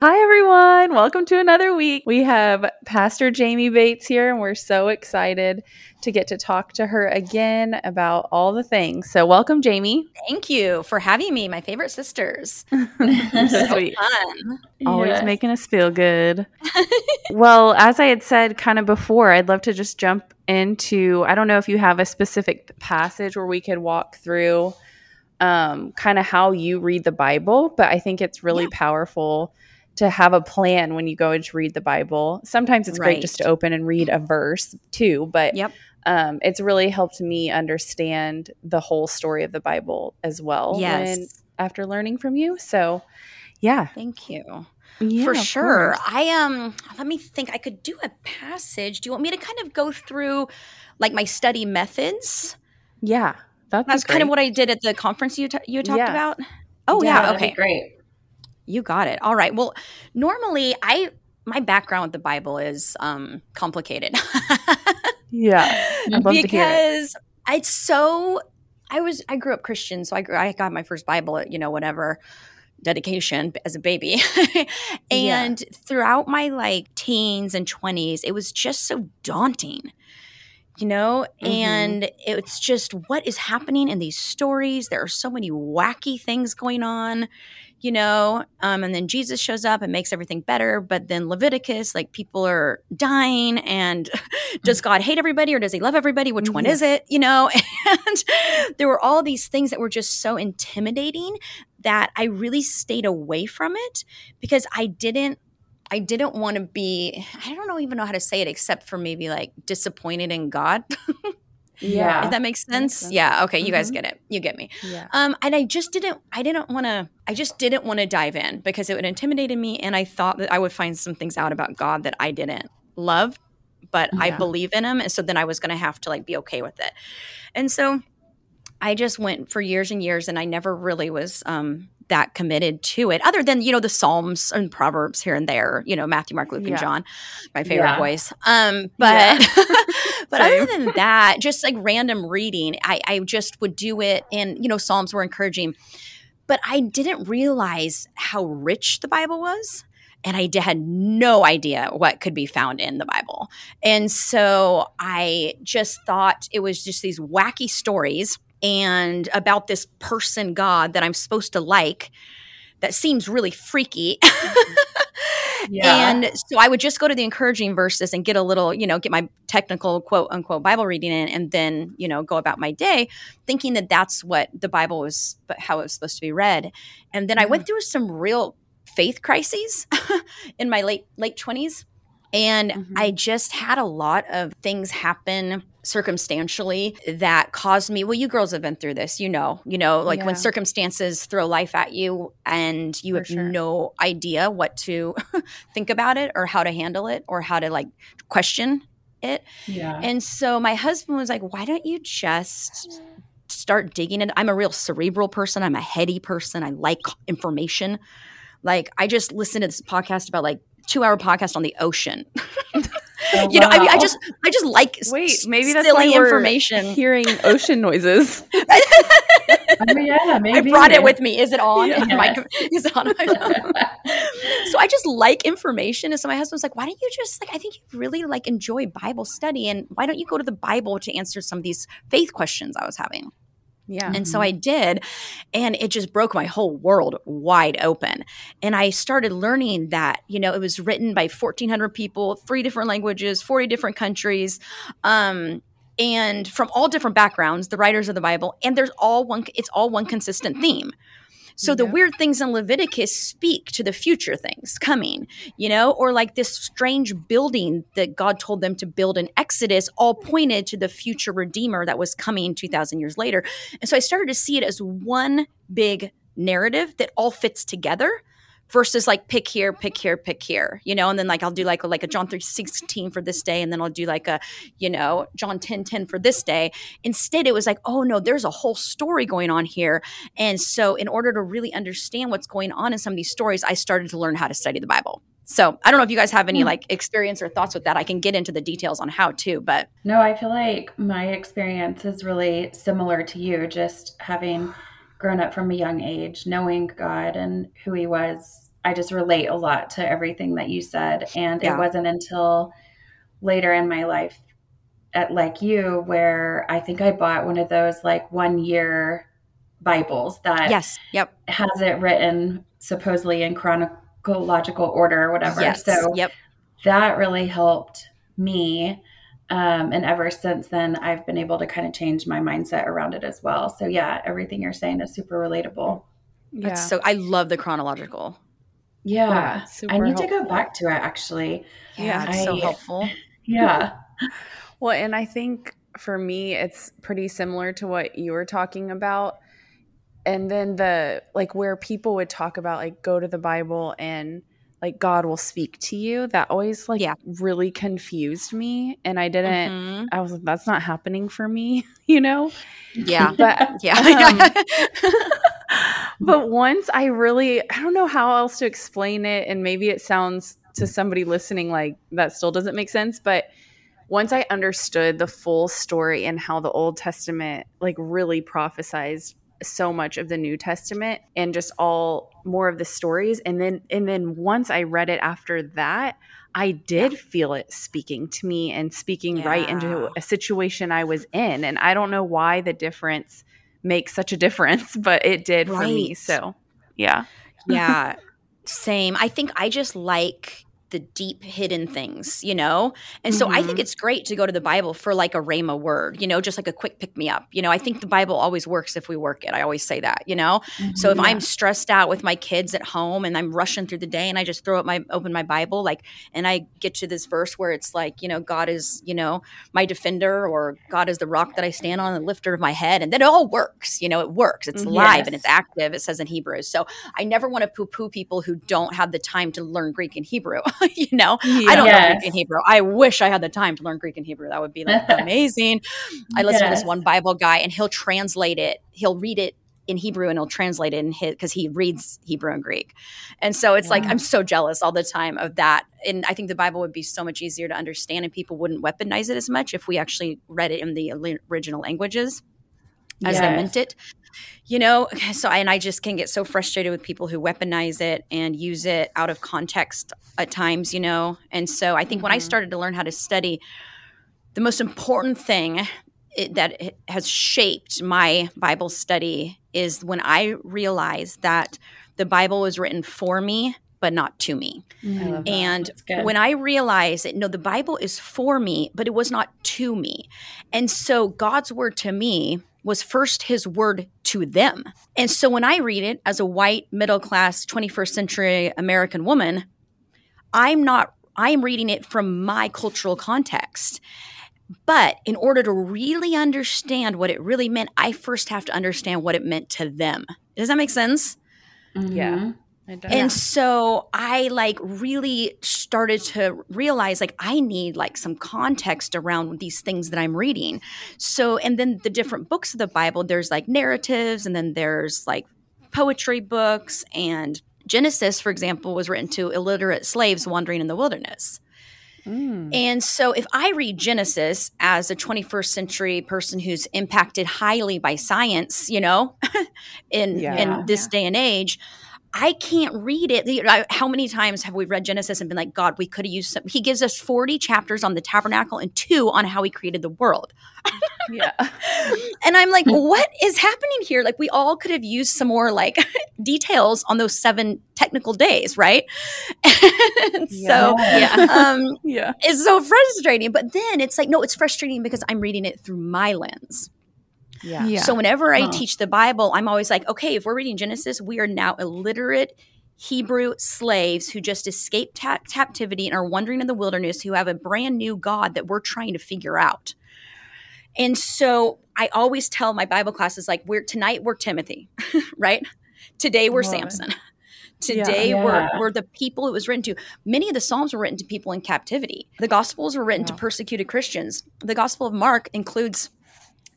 Hi, everyone. Welcome to another week. We have Pastor Jamie Bates here, and we're so excited to get to talk to her again about all the things. So welcome, Jamie. Thank you for having me, my favorite sisters. Sweet. Fun. Always making us feel good. Well, as I had said kind of before, I'd love to just jump into, I don't know if you have a specific passage where we could walk through kind of how you read the Bible, but I think it's really powerful to have a plan when you go and to read the Bible. Sometimes it's great just to open and read a verse too, but it's really helped me understand the whole story of the Bible as well. Yes. And after learning from you. So thank you. Yeah, for sure. Let me think. I could do a passage. Do you want me to kind of go through like my study methods? Yeah. That's kind of what I did at the conference you talked about. Oh yeah. Okay. Great. You got it. All right. Well, normally my background with the Bible is complicated. I'd love to hear it. Because it's so I grew up Christian, so I got my first Bible at, dedication as a baby. And throughout my teens and 20s, it was just so daunting. And it's just what is happening in these stories. There are so many wacky things going on, and then Jesus shows up and makes everything better. But then Leviticus, people are dying, and does God hate everybody or does he love everybody? Which one is it? And there were all these things that were just so intimidating that I really stayed away from it because I didn't want to be, I don't even know how to say it except for maybe disappointed in God. If that makes sense. Yeah. Okay. You guys get it. You get me. Yeah. And I just didn't want to dive in because it would intimidate me. And I thought that I would find some things out about God that I didn't love, but I believe in him. And so then I was going to have to be okay with it. And so I just went for years and years, and I never really was that committed to it, other than, the Psalms and Proverbs here and there, Matthew, Mark, Luke, and John, my favorite boys. But other than that, just random reading, I just would do it. And, Psalms were encouraging, but I didn't realize how rich the Bible was. And I had no idea what could be found in the Bible. And so I just thought it was just these wacky stories and about this person, God, that I'm supposed to that seems really freaky. And so I would just go to the encouraging verses and get a little, get my technical quote unquote Bible reading in, and then, go about my day thinking that that's what the Bible was, but how it was supposed to be read. And then I went through some real faith crises in my late 20s. And I just had a lot of things happen circumstantially that caused me – well, you girls have been through this. When circumstances throw life at you and you no idea what to think about it or how to handle it or how to question it. Yeah. And so my husband was like, why don't you just start digging in? I'm a real cerebral person. I'm a heady person. I like information. I just listened to this podcast about 2-hour podcast on the ocean. I just maybe that's silly information. Hearing ocean noises. Maybe I brought it with me. Is it on? Is it on? So I just like information. And so my husband's like, why don't you just I think you really enjoy Bible study, and why don't you go to the Bible to answer some of these faith questions I was having? Yeah. And so I did, and it just broke my whole world wide open. And I started learning that, it was written by 1,400 people, 3 different languages, 40 different countries, and from all different backgrounds, the writers of the Bible, and it's all one consistent theme. So the weird things in Leviticus speak to the future things coming, or this strange building that God told them to build in Exodus all pointed to the future Redeemer that was coming 2,000 years later. And so I started to see it as one big narrative that all fits together, versus like pick here, pick here, pick here, you know, and then like I'll do like a John 3:16 for this day, and then I'll do like a, you know, John 10:10 for this day. Instead, it was like, oh no, there's a whole story going on here. And so in order to really understand what's going on in some of these stories, I started to learn how to study the Bible. So I don't know if you guys have any like experience or thoughts with that. I can get into the details on how to, but. No, I feel like my experience is really similar to you, just having grown up from a young age, knowing God and who he was. I just relate a lot to everything that you said. And It wasn't until later in my life at like you, where I think I bought one of those like 1 year Bibles that has it written supposedly in chronological order or whatever. Yes. So that really helped me. And ever since then, I've been able to kind of change my mindset around it as well. So yeah, everything you're saying is super relatable. Yeah. So I love the chronological. Yeah. I need to go back to it actually. Yeah. It's so helpful. Yeah. Well, and I think for me, it's pretty similar to what you were talking about. And then the, like where people would talk about like, go to the Bible and like God will speak to you. That always like really confused me. And I didn't, I was like, that's not happening for me, you know? Yeah. But, but once I really, I don't know how else to explain it. And maybe it sounds to somebody listening like that still doesn't make sense. But once I understood the full story and how the Old Testament like really prophesized so much of the New Testament and just all more of the stories. And then once I read it after that, I did feel it speaking to me and speaking right into a situation I was in. And I don't know why the difference makes such a difference, but it did for me. So yeah. Same. I think I just like the deep hidden things, you know? And so I think it's great to go to the Bible for like a rhema word, you know, just like a quick pick me up. You know, I think the Bible always works if we work it. I always say that, you know? So if I'm stressed out with my kids at home and I'm rushing through the day and I just throw up open my Bible, like, and I get to this verse where it's like, you know, God is, you know, my defender, or God is the rock that I stand on and the lifter of my head. And then it all works, you know, it works. It's live and it's active. It says in Hebrews. So I never want to poo-poo people who don't have the time to learn Greek and Hebrew. You know, I don't know Greek and Hebrew. I wish I had the time to learn Greek and Hebrew. That would be like amazing. I listen to this one Bible guy and he'll translate it. He'll read it in Hebrew and he'll translate it in his, because he reads Hebrew and Greek. And so it's like, I'm so jealous all the time of that. And I think the Bible would be so much easier to understand and people wouldn't weaponize it as much if we actually read it in the original languages as they meant it. You know, so I just can get so frustrated with people who weaponize it and use it out of context at times, you know. And so I think when I started to learn how to study, the most important thing that has shaped my Bible study is when I realized that the Bible was written for me, but not to me. And when I realized that, no, the Bible is for me, but it was not to me. And so God's word to me was first his word to them. And so when I read it as a white, middle-class, 21st century American woman, I'm reading it from my cultural context. But in order to really understand what it really meant, I first have to understand what it meant to them. Does that make sense? Yeah. And so I like really started to realize like I need like some context around these things that I'm reading. So, and then the different books of the Bible, there's like narratives and then there's like poetry books, and Genesis, for example, was written to illiterate slaves wandering in the wilderness. And so if I read Genesis as a 21st century person who's impacted highly by science, you know, in this day and age, I can't read it. How many times have we read Genesis and been like, God, we could have used some. He gives us 40 chapters on the tabernacle and 2 on how he created the world. And I'm like, what is happening here? Like we all could have used some more like details on those 7 technical days, right? It's so frustrating. But then it's like, no, it's frustrating because I'm reading it through my lens. So whenever I teach the Bible, I'm always like, okay, if we're reading Genesis, we are now illiterate Hebrew slaves who just escaped captivity and are wandering in the wilderness, who have a brand new God that we're trying to figure out. And so I always tell my Bible classes, like, tonight we're Timothy, right? Today we're Samson. Today, we're the people it was written to. Many of the Psalms were written to people in captivity. The Gospels were written to persecuted Christians. The Gospel of Mark includes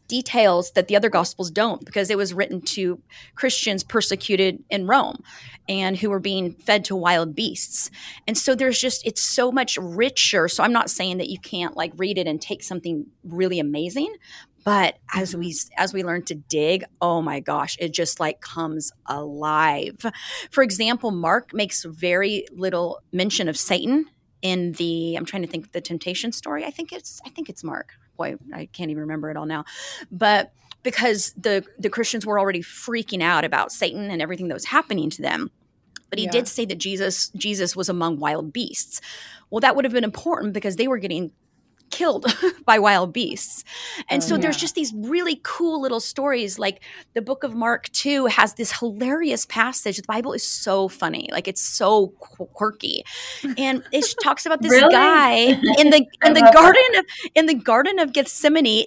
details that the other Gospels don't, because it was written to Christians persecuted in Rome and who were being fed to wild beasts. And so there's just, it's so much richer. So I'm not saying that you can't like read it and take something really amazing, but as we learn to dig, oh my gosh, it just like comes alive. For example, Mark makes very little mention of Satan in the, I'm trying to think of the temptation story. I think it's Mark. Boy, I can't even remember it all now. But because the Christians were already freaking out about Satan and everything that was happening to them. But he did say that Jesus was among wild beasts. Well, that would have been important because they were getting killed by wild beasts. And so there's just these really cool little stories. Like the book of Mark 2 has this hilarious passage. The Bible is so funny. Like it's so quirky. And it talks about this guy in the Garden of Gethsemane.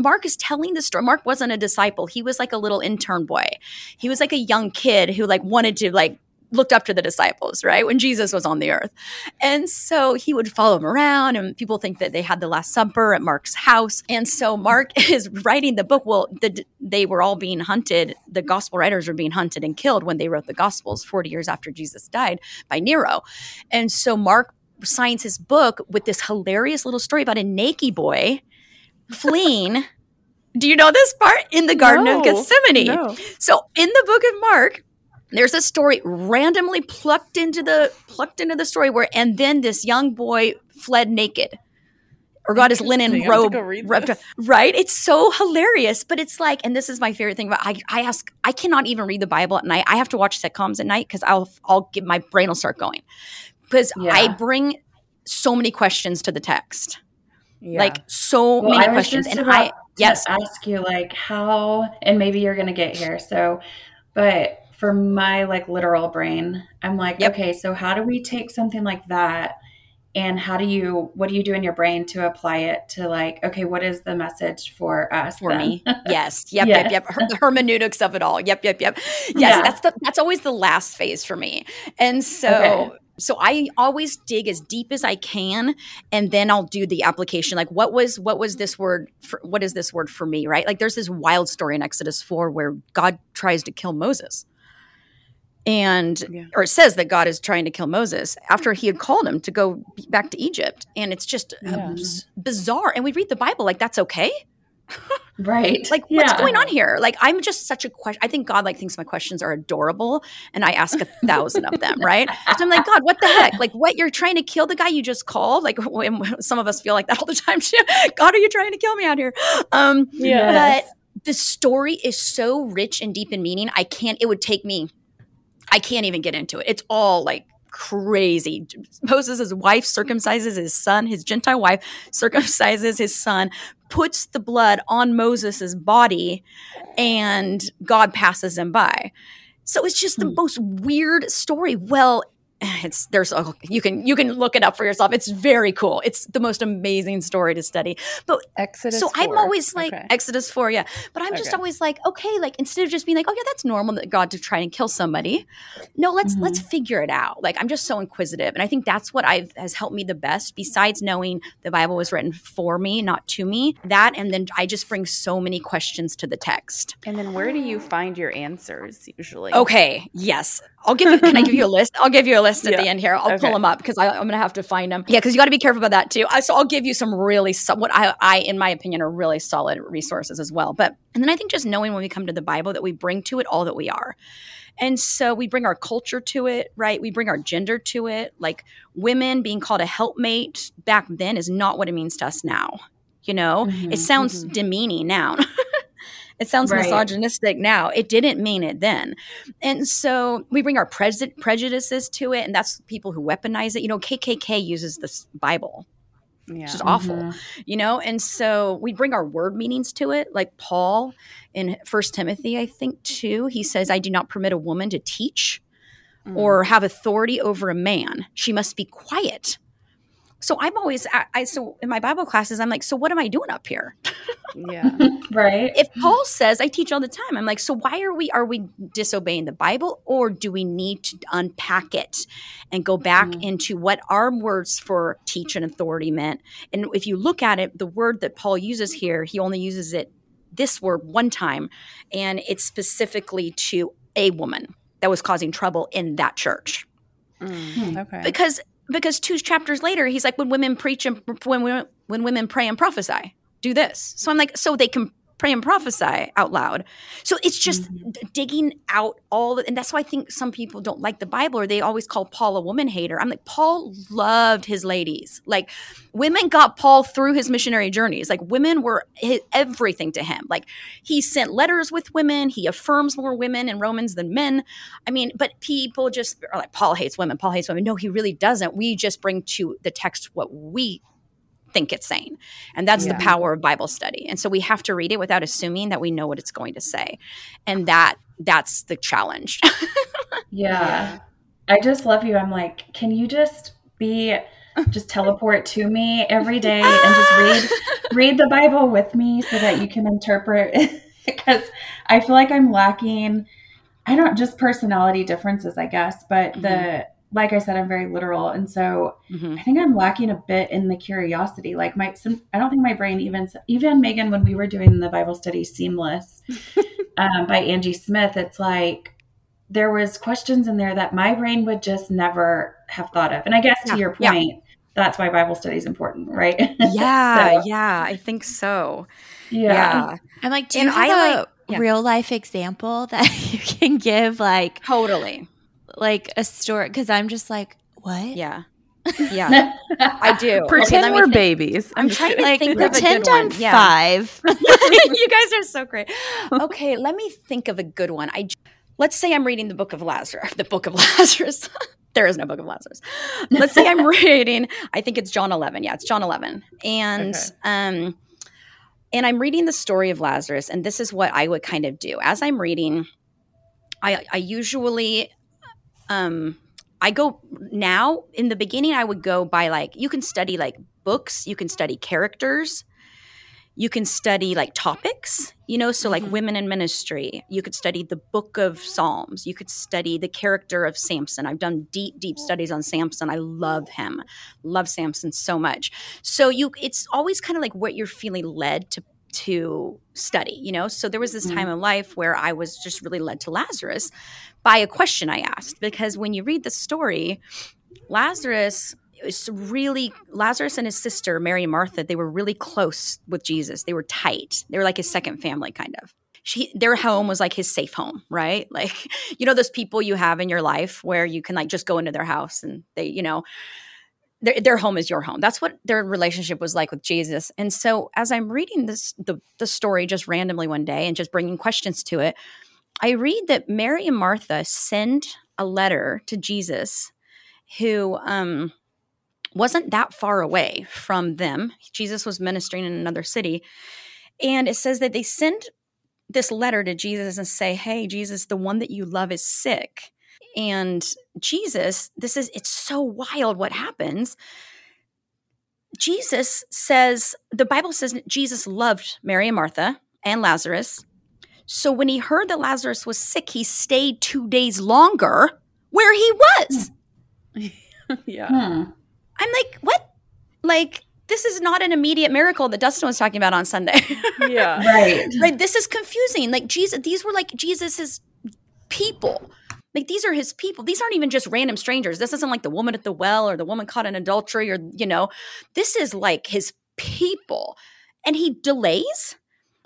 Mark is telling the story. Mark wasn't a disciple. He was like a little intern boy. He was like a young kid who like wanted to like looked up to the disciples, right? When Jesus was on the earth. And so he would follow him around, and people think that they had the Last Supper at Mark's house. And so Mark is writing the book. Well, they were all being hunted. The gospel writers were being hunted and killed when they wrote the gospels 40 years after Jesus died by Nero. And so Mark signs his book with this hilarious little story about a naked boy fleeing. Do you know this part? In the Garden of Gethsemane. No. So in the book of Mark, there's a story randomly plucked into the story where, and then this young boy fled naked, or got his linen robe wrapped up. Right? It's so hilarious, but it's like, and this is my favorite thing about. I cannot even read the Bible at night. I have to watch sitcoms at night because I'll get, my brain will start going because I bring so many questions to the text, many questions. And ask you like how, and maybe you're gonna get here. So, but. For my like literal brain, I'm like, okay, so how do we take something like that, and what do you do in your brain to apply it to like, okay, what is the message for us? For me, yes, yep. The hermeneutics of it all, yep. Yes, that's always the last phase for me, and so. Okay. So I always dig as deep as I can, and then I'll do the application. Like, what was this word? What is this word for me? Right? Like, there's this wild story in Exodus 4 where God tries to kill Moses. And or it says that God is trying to kill Moses after he had called him to go back to Egypt. And it's just bizarre. And we read the Bible like that's okay. Right. Like what's going on here? Like I'm just such a question. I think God like thinks my questions are adorable, and I ask 1,000 of them. Right. So I'm like, God, what the heck? Like what, you're trying to kill the guy you just called? Like some of us feel like that all the time too. God, are you trying to kill me out here? But the story is so rich and deep in meaning. I can't even get into it. It's all like crazy. Moses' wife circumcises his son. His Gentile wife circumcises his son, puts the blood on Moses' body, and God passes him by. So it's just the most weird story. Well, you can look it up for yourself. It's very cool. It's the most amazing story to study. But Exodus. So 4. I'm always like Exodus 4, yeah. But I'm just always like, okay, like instead of just being like, oh yeah, that's normal that God to try and kill somebody. No, let's figure it out. Like I'm just so inquisitive, and I think that's what has helped me the best. Besides knowing the Bible was written for me, not to me, that, and then I just bring so many questions to the text. And then where do you find your answers usually? Okay, yes. Can I give you a list? I'll give you a list. At the end here. I'll pull them up because I'm going to have to find them. Yeah, because you got to be careful about that too. So I'll give you some really, what I, in my opinion, are really solid resources as well. But, and then I think just knowing when we come to the Bible that we bring to it all that we are. And so we bring our culture to it, right? We bring our gender to it. Like women being called a helpmate back then is not what it means to us now. You know, it sounds demeaning now. It sounds misogynistic now. It didn't mean it then. And so we bring our prejudices to it, and that's people who weaponize it. You know, KKK uses this Bible, which is awful, you know? And so we bring our word meanings to it. Like Paul in 1 Timothy, I think, too, he says, I do not permit a woman to teach or have authority over a man. She must be quiet. So I'm always, so in my Bible classes, I'm like, so what am I doing up here? Yeah. Right. If Paul says, I teach all the time, I'm like, so why are we disobeying the Bible, or do we need to unpack it and go back into what our words for teach and authority meant? And if you look at it, the word that Paul uses here, he only uses it, this word, one time, and it's specifically to a woman that was causing trouble in that church. Okay. Because 2 chapters later, he's like, when women preach and when women pray and prophesy, do this. So I'm like, so they can pray and prophesy out loud. So it's just digging out all – and that's why I think some people don't like the Bible, or they always call Paul a woman hater. I'm like, Paul loved his ladies. Like, women got Paul through his missionary journeys. Like, women were everything to him. Like, he sent letters with women. He affirms more women in Romans than men. I mean, but people just are like, Paul hates women. Paul hates women. No, he really doesn't. We just bring to the text what we – think it's saying. And that's the power of Bible study. And so we have to read it without assuming that we know what it's going to say. And that's the challenge. I just love you. I'm like, can you just teleport to me every day and just read the Bible with me so that you can interpret it? Because I feel like I'm lacking, just personality differences, I guess, but like I said, I'm very literal. And so I think I'm lacking a bit in the curiosity. Like I don't think my brain even Megan, when we were doing the Bible study Seamless by Angie Smith, it's like there was questions in there that my brain would just never have thought of. And I guess to your point, that's why Bible study is important, right? Yeah. I think so. Yeah. I'm like, do you have a real life example that you can give? Like, totally. Like a story, because I'm just like, what? Yeah, I do. Pretend we're babies. I'm trying to think. Pretend I'm 5. You guys are so great. Okay, let me think of a good one. Let's say I'm reading the book of Lazarus. There is no book of Lazarus. Let's say I'm reading, I think it's John 11. Yeah, it's John 11. And and I'm reading the story of Lazarus, and this is what I would kind of do. As I'm reading, I usually... I go now in the beginning, I would go by like, you can study like books, you can study characters, you can study like topics, so like women in ministry, you could study the book of Psalms, you could study the character of Samson. I've done deep, deep studies on Samson. I love him, love Samson so much. So it's always kind of like what you're feeling led to study, So there was this time in life where I was just really led to Lazarus by a question I asked, because when you read the story, Lazarus and his sister, Mary and Martha, they were really close with Jesus. They were tight. They were like his second family, kind of. Their home was like his safe home, right? Like, those people you have in your life where you can like just go into their house and they, their home is your home. That's what their relationship was like with Jesus. And so as I'm reading this, the story just randomly one day and just bringing questions to it, I read that Mary and Martha send a letter to Jesus who wasn't that far away from them. Jesus was ministering in another city. And it says that they send this letter to Jesus and say, hey, Jesus, the one that you love is sick. And Jesus, it's so wild what happens. Jesus says, the Bible says Jesus loved Mary and Martha and Lazarus. So when he heard that Lazarus was sick, he stayed 2 days longer where he was. I'm like, what? Like, this is not an immediate miracle that Dustin was talking about on Sunday. Like, this is confusing. Like, these were like Jesus's people. Like, these are his people. These aren't even just random strangers. This isn't like the woman at the well or the woman caught in adultery or, this is like his people. And he delays.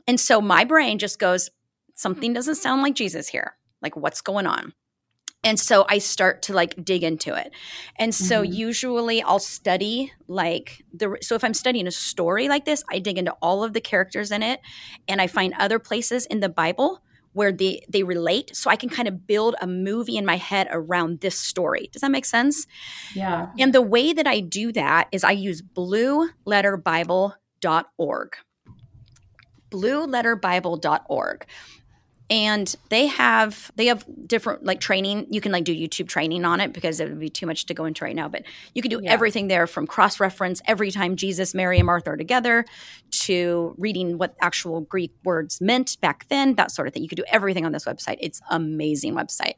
And so my brain just goes, something doesn't sound like Jesus here. Like, what's going on? And so I start to like dig into it. And so usually I'll study so if I'm studying a story like this, I dig into all of the characters in it and I find other places in the Bible where they relate, so I can kind of build a movie in my head around this story. Does that make sense? Yeah. And the way that I do that is I use BlueLetterBible.org. BlueLetterBible.org. And they have different like training. You can like do YouTube training on it because it would be too much to go into right now. But you can do everything there from cross-reference every time Jesus, Mary, and Martha are together to reading what actual Greek words meant back then, that sort of thing. You could do everything on this website. It's amazing website.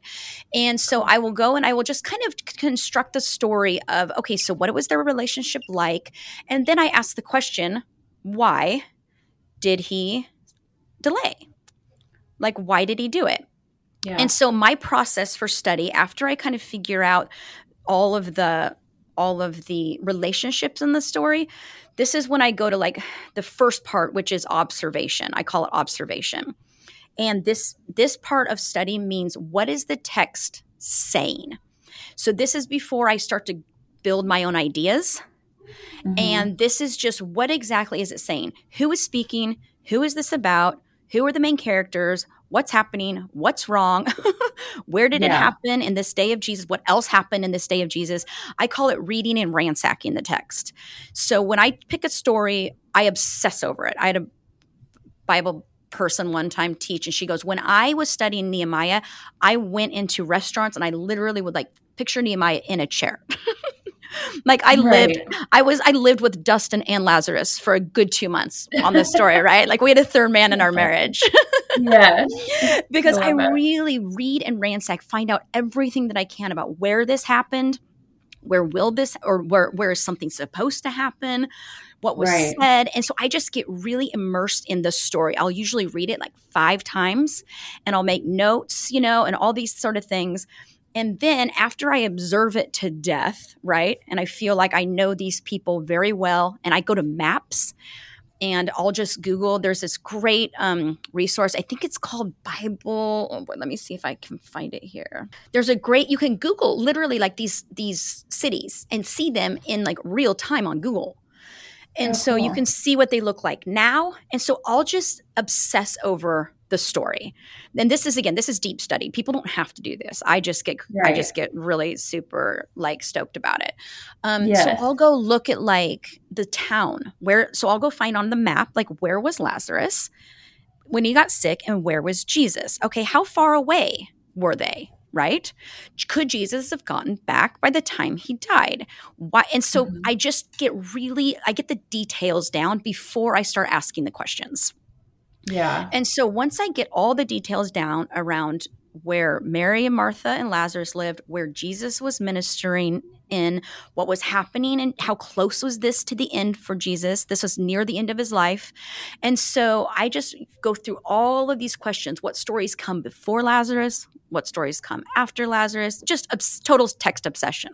And so I will go and I will just kind of construct the story of, okay, so what was their relationship like? And then I ask the question, why did he delay? Like, why did he do it? Yeah. And so my process for study, after I kind of figure out all of the relationships in the story, this is when I go to like the first part, which is observation. I call it observation. And this part of study means, what is the text saying? So this is before I start to build my own ideas. Mm-hmm. And this is just, what exactly is it saying? Who is speaking? Who is this about? Who are the main characters? What's happening? What's wrong? Where did it happen in this day of Jesus? What else happened in this day of Jesus? I call it reading and ransacking the text. So when I pick a story, I obsess over it. I had a Bible person one time teach, and she goes, when I was studying Nehemiah, I went into restaurants and I literally would like picture Nehemiah in a chair. Like I lived with Dustin and Lazarus for a good 2 months on this story, right? Like we had a third man in our marriage. Yes. Because I really read and ransack, find out everything that I can about where this happened, where is something supposed to happen, what was said. And so I just get really immersed in the story. I'll usually read it like 5 times and I'll make notes, and all these sort of things. And then after I observe it to death, right, and I feel like I know these people very well, and I go to maps and I'll just Google. There's this great resource. I think it's called Bible. Oh boy, let me see if I can find it here. There's a great – you can Google literally like these cities and see them in like real time on Google. And so you can see what they look like now. And so I'll just obsess over the story. And this is deep study. People don't have to do this. I just get really super like stoked about it. So I'll go look at like the town where, so I'll go find on the map, like where was Lazarus when he got sick and where was Jesus? Okay. How far away were they? Right? Could Jesus have gotten back by the time he died? Why? And so I just get the details down before I start asking the questions. Yeah. And so once I get all the details down around where Mary and Martha and Lazarus lived, where Jesus was ministering in, what was happening and how close was this to the end for Jesus. This was near the end of his life. And so I just go through all of these questions. What stories come before Lazarus? What stories come after Lazarus? Just total text obsession.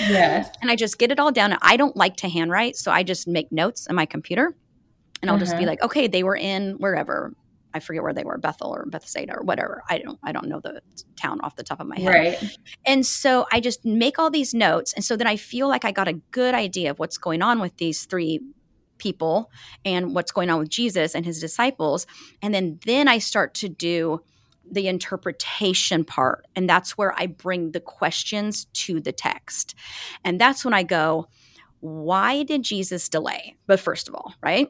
Yes. And I just get it all down. And I don't like to handwrite, so I just make notes in my computer. And I'll just be like, okay, they were in wherever. I forget where they were, Bethel or Bethsaida or whatever. I don't know the town off the top of my head. Right. And so I just make all these notes. And so then I feel like I got a good idea of what's going on with these 3 people and what's going on with Jesus and his disciples. And then I start to do the interpretation part. And that's where I bring the questions to the text. And that's when I go, why did Jesus delay? But first of all, right?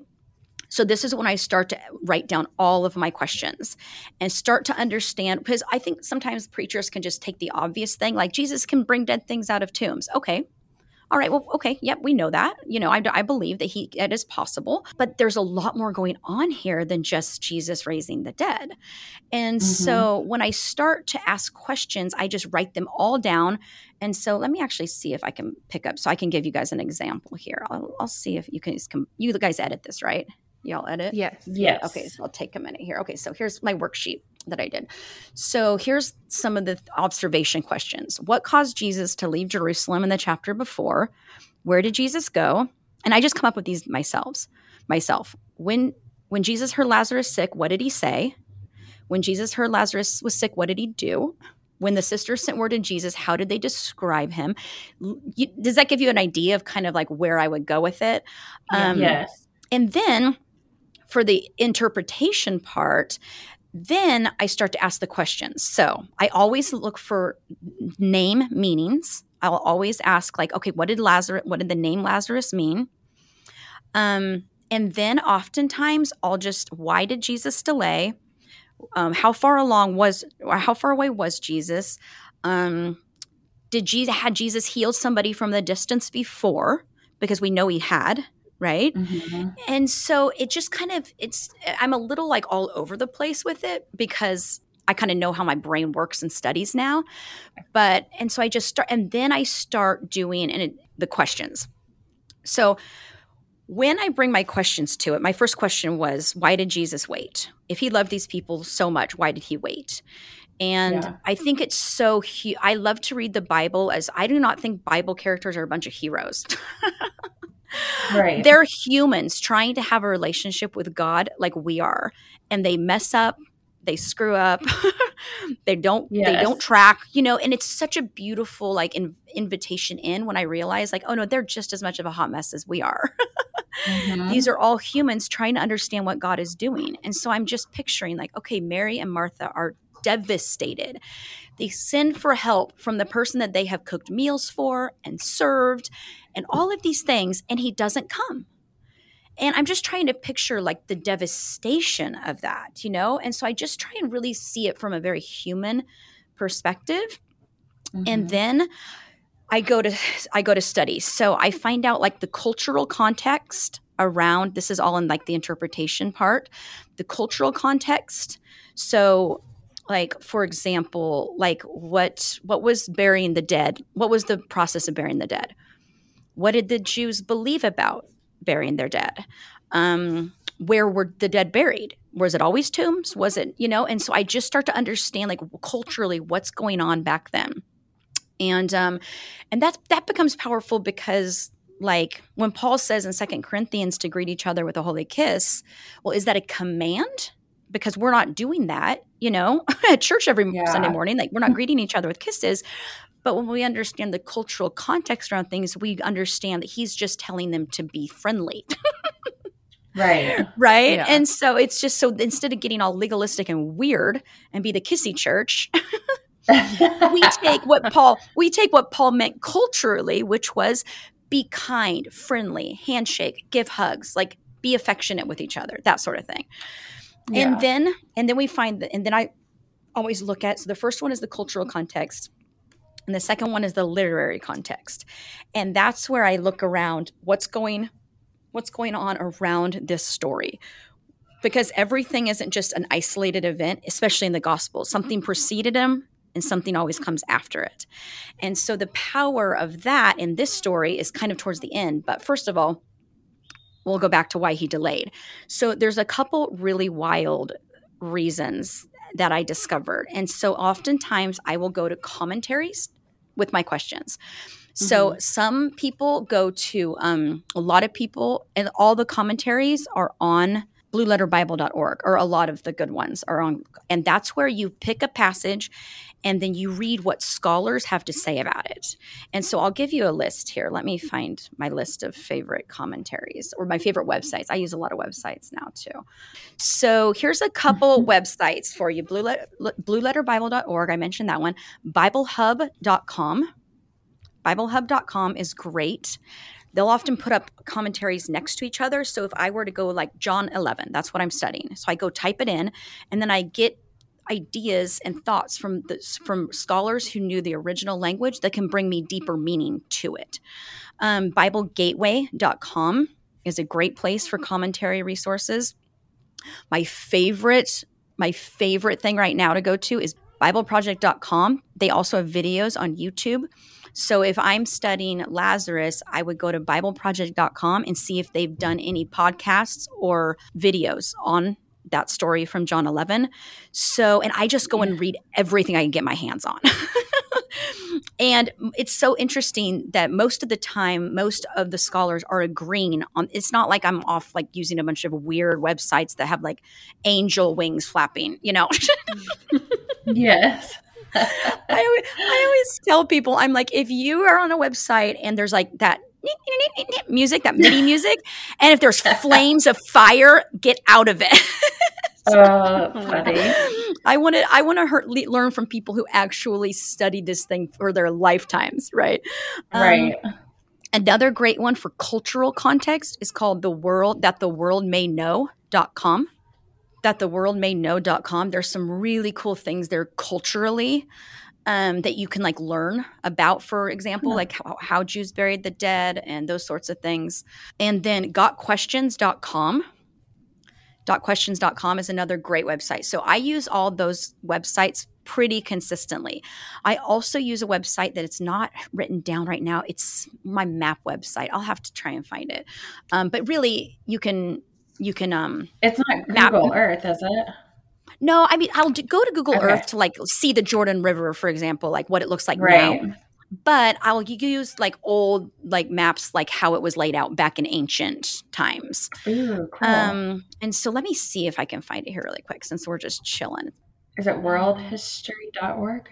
So this is when I start to write down all of my questions and start to understand, because I think sometimes preachers can just take the obvious thing, like Jesus can bring dead things out of tombs. Okay. All right. Well, okay. Yep. We know that. I believe that it is possible, but there's a lot more going on here than just Jesus raising the dead. And so when I start to ask questions, I just write them all down. And so let me actually see if I can pick up, so I can give you guys an example here. I'll see if you guys edit this, right? Y'all edit? Yes. Okay, so I'll take a minute here. Okay, so here's my worksheet that I did. So here's some of the observation questions. What caused Jesus to leave Jerusalem in the chapter before? Where did Jesus go? And I just come up with these myself. When Jesus heard Lazarus sick, what did he say? When Jesus heard Lazarus was sick, what did he do? When the sisters sent word to Jesus, how did they describe him? Does that give you an idea of kind of like where I would go with it? Yes. And then for the interpretation part, then I start to ask the questions. So I always look for name meanings. I'll always ask like, okay, what did the name Lazarus mean? And then oftentimes I'll just, why did Jesus delay? how far away was Jesus? Had Jesus healed somebody from the distance before? Because we know he had, right? Mm-hmm. And so it just kind of, I'm a little like all over the place with it because I kind of know how my brain works and studies now. And so I just start, and then I start doing the questions. So when I bring my questions to it, my first question was, why did Jesus wait? If he loved these people so much, why did he wait? And yeah. I think it's so – I love to read the Bible as – I do not think Bible characters are a bunch of heroes. Right. They're humans trying to have a relationship with God like we are, and they mess up. They screw up. They don't track, and it's such a beautiful invitation in when I realize oh no, they're just as much of a hot mess as we are. Mm-hmm. These are all humans trying to understand what God is doing. And so I'm just picturing okay, Mary and Martha are devastated. They send for help from the person that they have cooked meals for and served and all of these things. And he doesn't come. And I'm just trying to picture the devastation of that, And so I just try and really see it from a very human perspective. Mm-hmm. And then I go to studies. So I find out the cultural context around, this is all in the interpretation part, the cultural context. So for example, what was burying the dead? What was the process of burying the dead? What did the Jews believe about burying their dead? Where were the dead buried? Was it always tombs? Was it, And so I just start to understand culturally what's going on back then. And that becomes powerful because when Paul says in 2 Corinthians to greet each other with a holy kiss, well, is that a command? Because we're not doing that, at church every Sunday morning. We're not greeting each other with kisses. But when we understand the cultural context around things, we understand that he's just telling them to be friendly. Right. Right? Yeah. And so it's just so instead of getting all legalistic and weird and be the kissy church, we take what Paul meant culturally, which was be kind, friendly, handshake, give hugs, be affectionate with each other, that sort of thing. Yeah. And then we find that, and then I always look at, so the first one is the cultural context. And the second one is the literary context. And that's where I look around what's going on around this story. Because everything isn't just an isolated event, especially in the gospel. Something preceded him and something always comes after it. And so the power of that in this story is kind of towards the end. But first of all, we'll go back to why he delayed. So there's a couple really wild reasons that I discovered. And so oftentimes I will go to commentaries with my questions. So mm-hmm. some people go to a lot of people, and all the commentaries are on blueletterbible.org, or a lot of the good ones are on. And that's where you pick a passage and then you read what scholars have to say about it. And so I'll give you a list here. Let me find my list of favorite commentaries or my favorite websites. I use a lot of websites now too. So here's a couple websites for you. Blueletterbible.org. I mentioned that one. Biblehub.com. Biblehub.com is great. They'll often put up commentaries next to each other. So if I were to go John 11, that's what I'm studying. So I go type it in, and then I get ideas and thoughts from scholars who knew the original language that can bring me deeper meaning to it. BibleGateway.com is a great place for commentary resources. My favorite thing right now to go to is BibleProject.com. They also have videos on YouTube. So if I'm studying Lazarus, I would go to BibleProject.com and see if they've done any podcasts or videos on that story from John 11. So, and I just go and read everything I can get my hands on. And it's so interesting that most of the time, most of the scholars are agreeing on, it's not I'm off using a bunch of weird websites that have angel wings flapping, Yes. I always tell people, I'm if you are on a website and there's that music, that MIDI music, and if there's flames of fire, get out of it. Funny. I want to learn from people who actually studied this thing for their lifetimes, right? Right. Another great one for cultural context is called That the World May Know.com. thattheworldmayknow.com. There's some really cool things there culturally that you can like learn about, for example, like how Jews buried the dead and those sorts of things. And then gotquestions.com. Gotquestions.com is another great website. So I use all those websites pretty consistently. I also use a website that it's not written down right now. It's my map website. I'll have to try and find it. But really, you can. It's not Google Earth, is it? No, I mean, I'll go to Google Earth to like see the Jordan River, for example, like what it looks like now. But I'll use like old like maps, like how it was laid out back in ancient times. Ooh, cool. And so let me see if I can find it here really quick since we're just chilling. Is it worldhistory.org?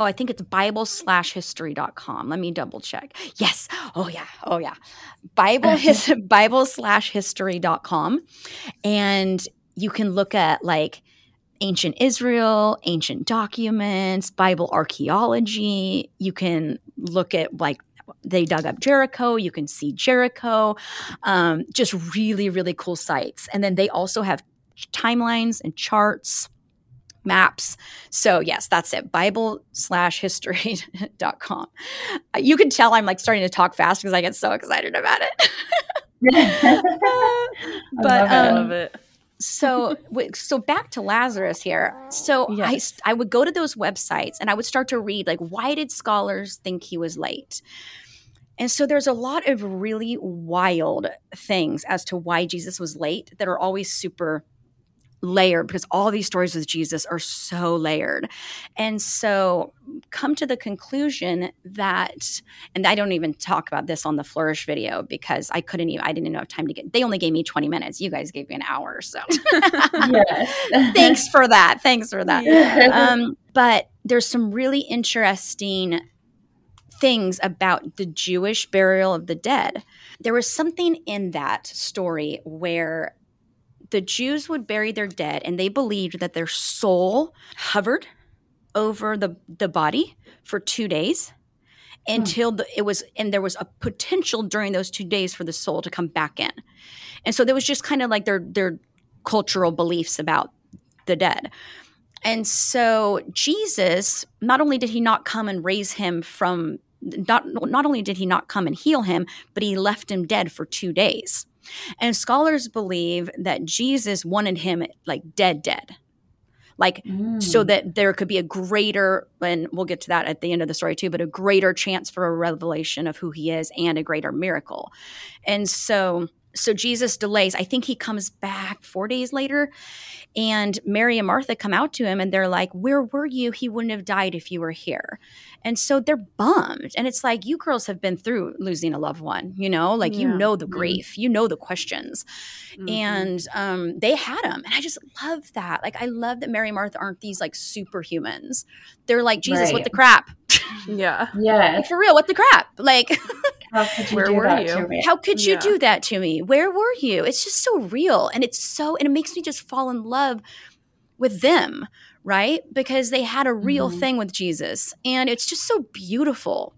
Oh, I think it's Bible/history.com. Let me double check. Yes. Oh yeah. Bible/history.com. And you can look at like ancient Israel, ancient documents, Bible archaeology. You can look at like they dug up Jericho. You can see Jericho. Just really, really cool sites. And then they also have timelines and charts, maps. So yes, that's it. Bible/history.com. You can tell I'm like starting to talk fast because I get so excited about it. I love it. So back to Lazarus here. So yes. I would go to those websites and I would start to read like, why did scholars think he was late? And so there's a lot of really wild things as to why Jesus was late that are always super layered because all these stories with Jesus are so layered. And so come to the conclusion that, and I don't even talk about this on the Flourish video because I didn't even have time to they only gave me 20 minutes. You guys gave me an hour. So thanks for that. Yeah. But there's some really interesting things about the Jewish burial of the dead. There was something in that story where the Jews would bury their dead, and they believed that their soul hovered over the body for 2 days until there was a potential during those 2 days for the soul to come back in. And so there was just kind of like their cultural beliefs about the dead. And so Jesus, not only did he not come and raise him from not only did he not come and heal him, but he left him dead for 2 days. And scholars believe that Jesus wanted him like dead, like so that there could be a greater, and we'll get to that at the end of the story too, but a greater chance for a revelation of who he is and a greater miracle. And so Jesus delays. I think he comes back 4 days later, and Mary and Martha come out to him and they're like, where were you? He wouldn't have died if you were here. And so they're bummed. And it's like, you girls have been through losing a loved one, you know, like, you know, the grief, you know, the questions, and they had him. And I just love that. Like, I love that Mary and Martha aren't these like superhumans. They're like, Jesus, what the crap? Yeah. Like, for real, what the crap? Like, how could you do that to me? Where were you? It's just so real. And and it makes me just fall in love with them, right? Because they had a real thing with Jesus. And it's just so beautiful.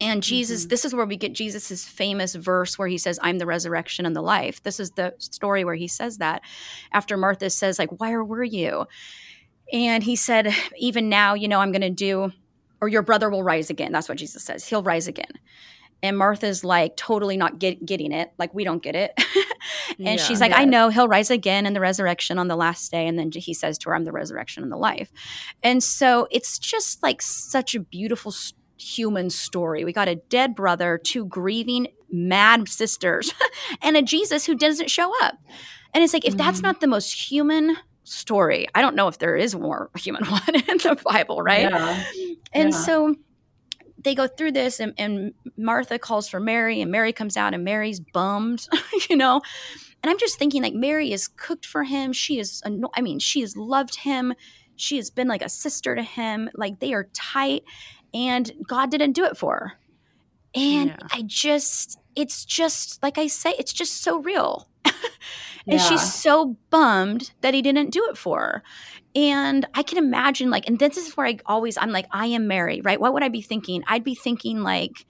And Jesus, this is where we get Jesus's famous verse where he says, I'm the resurrection and the life. This is the story where he says that after Martha says, like, where were you? And he said, even now, you know, I'm going to do, or your brother will rise again. That's what Jesus says. He'll rise again. And Martha's like totally not getting it. Like, we don't get it. And she's like, I know he'll rise again in the resurrection on the last day. And then he says to her, I'm the resurrection and the life. And so it's just like such a beautiful human story. We got a dead brother, two grieving, mad sisters, and a Jesus who doesn't show up. And it's like, if that's not the most human story, I don't know if there is more human one in the Bible, right? Yeah. And so they go through this, and Martha calls for Mary, and Mary comes out, and Mary's bummed, you know? And I'm just thinking, like, Mary has cooked for him. She has loved him. She has been like a sister to him. Like, they are tight, and God didn't do it for her. And it's just, like I say, it's just so real. And she's so bummed that he didn't do it for her. And I can imagine, like, and this is where I'm like, I am Mary, right? What would I be thinking? I'd be thinking, like,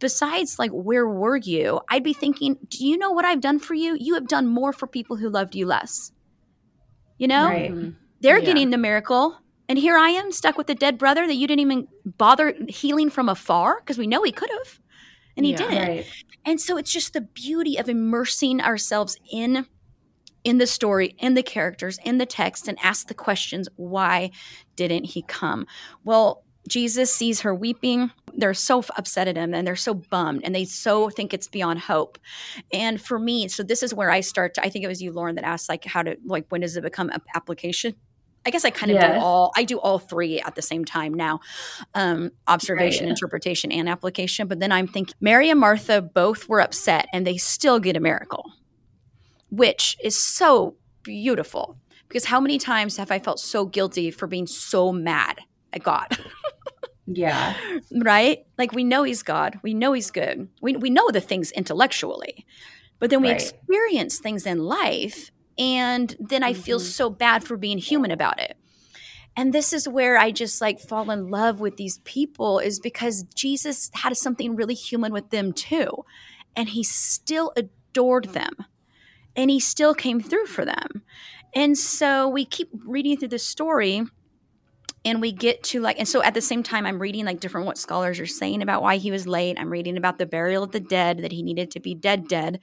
besides, like, where were you? I'd be thinking, do you know what I've done for you? You have done more for people who loved you less. you know? Right. They're getting the miracle. And here I am stuck with a dead brother that you didn't even bother healing from afar, because we know he could have, and he didn't. Right. And so it's just the beauty of immersing ourselves in the story, in the characters, in the text, and ask the questions, why didn't he come? Well, Jesus sees her weeping. They're so upset at him, and they're so bummed, and they so think it's beyond hope. And for me, so this is where I start to, I think it was you, Lauren, that asked like how to, like, when does it become an application? I guess I kind of do all three at the same time now, observation, interpretation, and application. But then I'm thinking Mary and Martha both were upset, and they still get a miracle, which is so beautiful, because how many times have I felt so guilty for being so mad at God? Yeah. Right? Like, we know he's God. We know he's good. We know the things intellectually, but then we experience things in life, and then I feel so bad for being human about it. And this is where I just like fall in love with these people, is because Jesus had something really human with them too. And he still adored them, and he still came through for them. And so we keep reading through the story, and we get to like, and so at the same time, I'm reading like different what scholars are saying about why he was late. I'm reading about the burial of the dead, that he needed to be dead.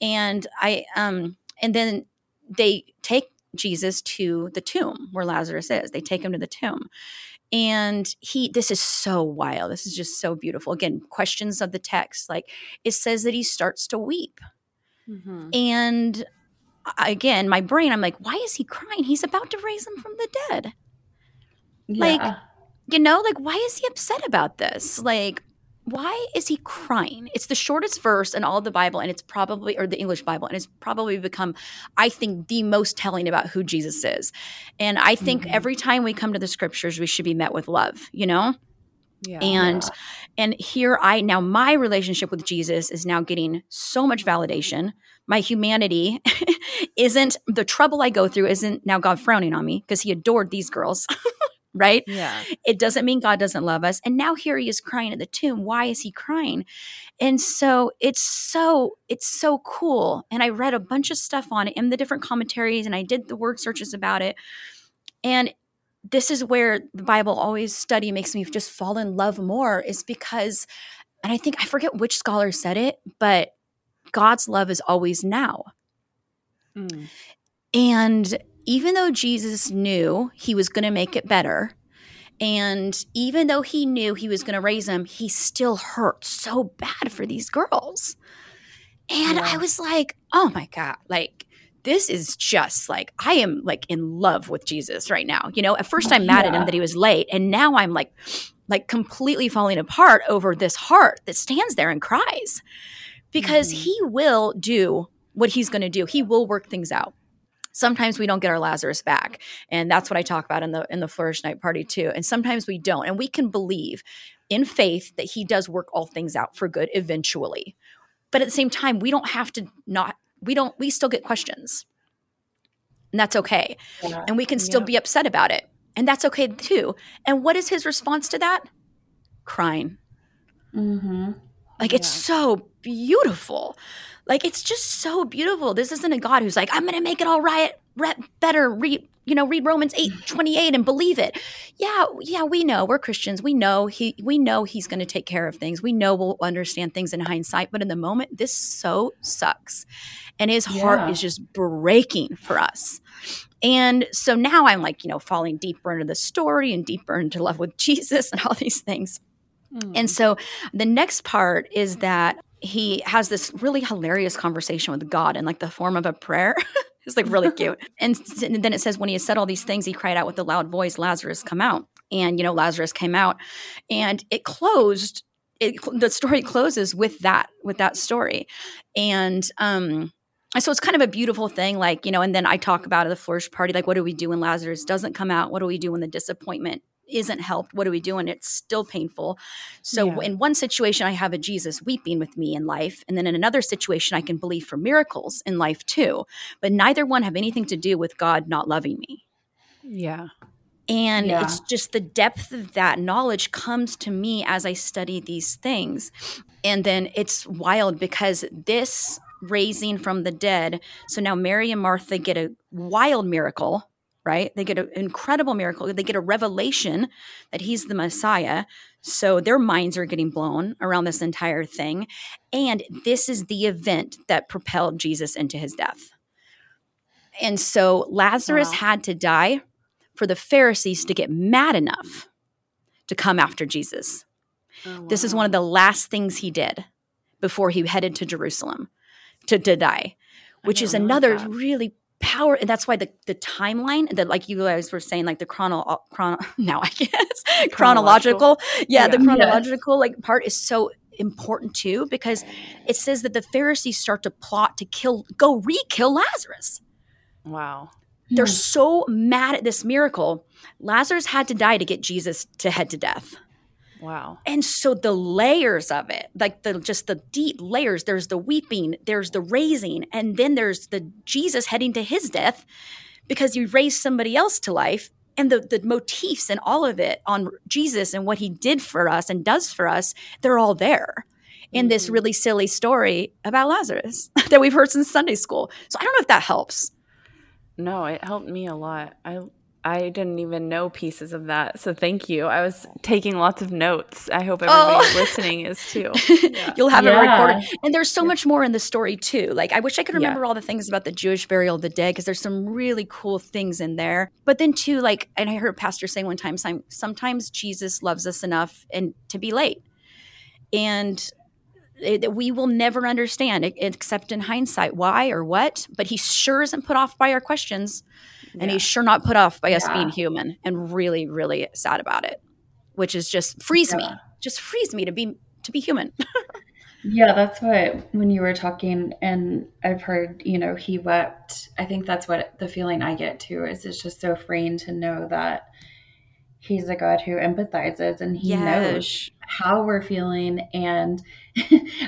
And I, and then they take Jesus to the tomb where Lazarus is. They take him to the tomb. And he, this is so wild. This is just so beautiful. Again, questions of the text. Like, it says that he starts to weep. Mm-hmm. And again, my brain, I'm like, why is he crying? He's about to raise him from the dead. Yeah. Like, you know, like, why is he upset about this? Like, why is he crying? It's the shortest verse in all of the Bible, and it's probably, or the English Bible, and it's probably become, I think, the most telling about who Jesus is. And I think every time we come to the scriptures, we should be met with love, you know? Yeah, and here I, now my relationship with Jesus is now getting so much validation. My humanity isn't, the trouble I go through isn't now God frowning on me, because he adored these girls. Right? Yeah. It doesn't mean God doesn't love us. And now here he is crying at the tomb. Why is he crying? And so it's so cool. And I read a bunch of stuff on it in the different commentaries, and I did the word searches about it. And this is where the Bible always study makes me just fall in love more, is because, and I think, I forget which scholar said it, but God's love is always now. Mm. And even though Jesus knew he was going to make it better, and even though he knew he was going to raise him, he still hurt so bad for these girls. And I was like, oh my God, like, this is just like, I am like in love with Jesus right now. You know, at first I'm mad at him that he was late, and now I'm like completely falling apart over this heart that stands there and cries, because he will do what he's going to do. He will work things out. Sometimes we don't get our Lazarus back, and that's what I talk about in the Flourish Night Party too. And sometimes we don't, and we can believe in faith that he does work all things out for good eventually. But at the same time, we don't have to not – we still get questions, and that's okay. Yeah. And we can still be upset about it, and that's okay too. And what is his response to that? Crying. Mm-hmm. Like, it's so beautiful. Like, it's just so beautiful. This isn't a God who's like, I'm going to make it all right, better, read Romans 8:28 and believe it. Yeah, we know. We're Christians. We know he's going to take care of things. We know we'll understand things in hindsight. But in the moment, this so sucks. And his heart is just breaking for us. And so now I'm like, falling deeper into the story and deeper into love with Jesus and all these things. And so the next part is that he has this really hilarious conversation with God in like the form of a prayer. It's like really cute. And then it says, when he had said all these things, he cried out with a loud voice, Lazarus, come out. And, Lazarus came out, and it closed. The story closes with that story. And so it's kind of a beautiful thing, like, and then I talk about at the Flourish Party, like, what do we do when Lazarus doesn't come out? What do we do when the disappointment isn't helped? What do we do? And it's still painful. So in one situation, I have a Jesus weeping with me in life. And then in another situation, I can believe for miracles in life too. But neither one have anything to do with God not loving me. Yeah. And it's just the depth of that knowledge comes to me as I study these things. And then it's wild because this raising from the dead. So now Mary and Martha get a wild miracle right? They get an incredible miracle. They get a revelation that he's the Messiah. So their minds are getting blown around this entire thing. And this is the event that propelled Jesus into his death. And so Lazarus had to die for the Pharisees to get mad enough to come after Jesus. Oh, wow. This is one of the last things he did before he headed to Jerusalem to die, which is another really power. And that's why the timeline that, like you guys were saying, like the chronological. The chronological like part is so important too, because it says that the Pharisees start to plot to kill Lazarus. Wow. They're so mad at this miracle. Lazarus had to die to get Jesus to head to death. Wow. And so the layers of it, like the deep layers, there's the weeping, there's the raising, and then there's the Jesus heading to his death because you raised somebody else to life. And the motifs and all of it on Jesus and what he did for us and does for us, they're all there in this really silly story about Lazarus that we've heard since Sunday school. So I don't know if that helps. No, it helped me a lot. I didn't even know pieces of that, so thank you. I was taking lots of notes. I hope everybody listening is too. Yeah. You'll have it recorded. And there's so much more in the story too. Like I wish I could remember all the things about the Jewish burial of the dead because there's some really cool things in there. But then too, like, and I heard a pastor say one time, sometimes Jesus loves us enough and to be late. And we will never understand except in hindsight why or what, but he sure isn't put off by our questions and he's sure not put off by us being human and really, really sad about it, which is just frees me to be human. Yeah, that's what, when you were talking and I've heard, he wept. I think that's what the feeling I get too, is it's just so freeing to know that he's a God who empathizes and he knows how we're feeling. And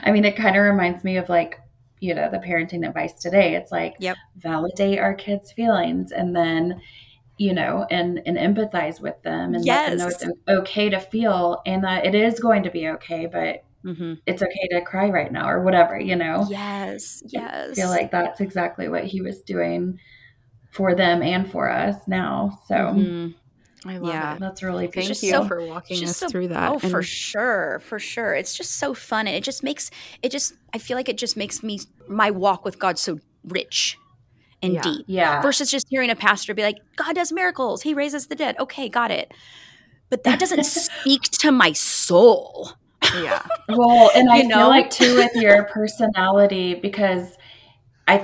I mean, it kind of reminds me of like, the parenting advice today. It's like, validate our kids' feelings and then, and empathize with them and let them know it's okay to feel and that it is going to be okay, but it's okay to cry right now or whatever, Yes. I feel like that's exactly what he was doing for them and for us now. So. Mm-hmm. I love it. That's really good. Thank you for walking us through that. Oh, for sure. For sure. It's just so fun. And it just makes – I feel like it just makes my walk with God so rich and deep. Yeah. Versus just hearing a pastor be like, God does miracles. He raises the dead. Okay, got it. But that doesn't speak to my soul. Yeah. Well, and I feel like too with your personality, because – I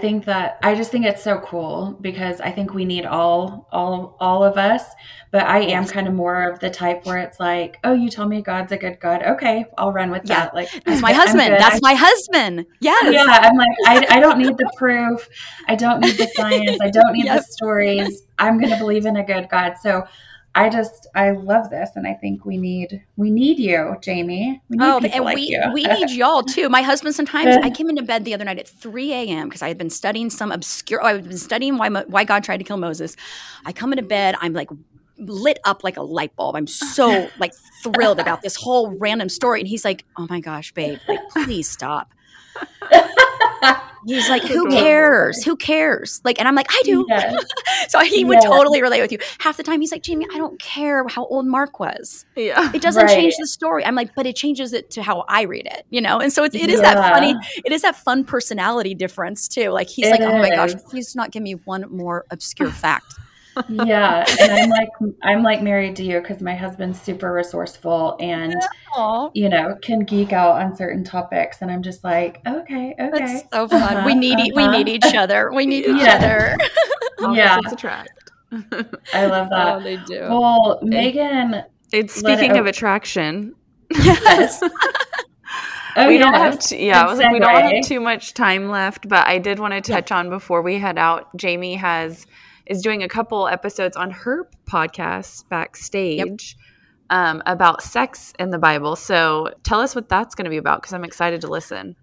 just think it's so cool because I think we need all of us, but I am kind of more of the type where it's like, oh, you tell me God's a good God. Okay. I'll run with that. Like that's my husband. That's my husband. Yes. Yeah. I'm like, I don't need the proof. I don't need the science. I don't need the stories. I'm going to believe in a good God. So I love this. And I think we need you, Jamie. We need people like you. We need y'all too. My husband, sometimes I came into bed the other night at 3 a.m. because I had been studying why God tried to kill Moses. I come into bed. I'm like lit up like a light bulb. I'm so like thrilled about this whole random story. And he's like, oh my gosh, babe, like please stop. He's like, who cares? Who cares? Like, and I'm like, I do. Yes. So he would totally relate with you. Half the time he's like, Jamie, I don't care how old Mark was. Yeah. It doesn't change the story. I'm like, but it changes it to how I read it, And so it is that funny, it is that fun personality difference too. Like he's like, oh my gosh, please not give me one more obscure fact. Yeah. And I'm like married to you because my husband's super resourceful and, can geek out on certain topics. And I'm just like, okay. That's so fun. We need each other. We need each other. Yeah. I love that. Oh, they do. Well, Megan. It's speaking of attraction. Yes. We don't have too much time left, but I did want to touch on before we head out. Jamie is doing a couple episodes on her podcast Backstage about sex in the Bible. So tell us what that's going to be about because I'm excited to listen.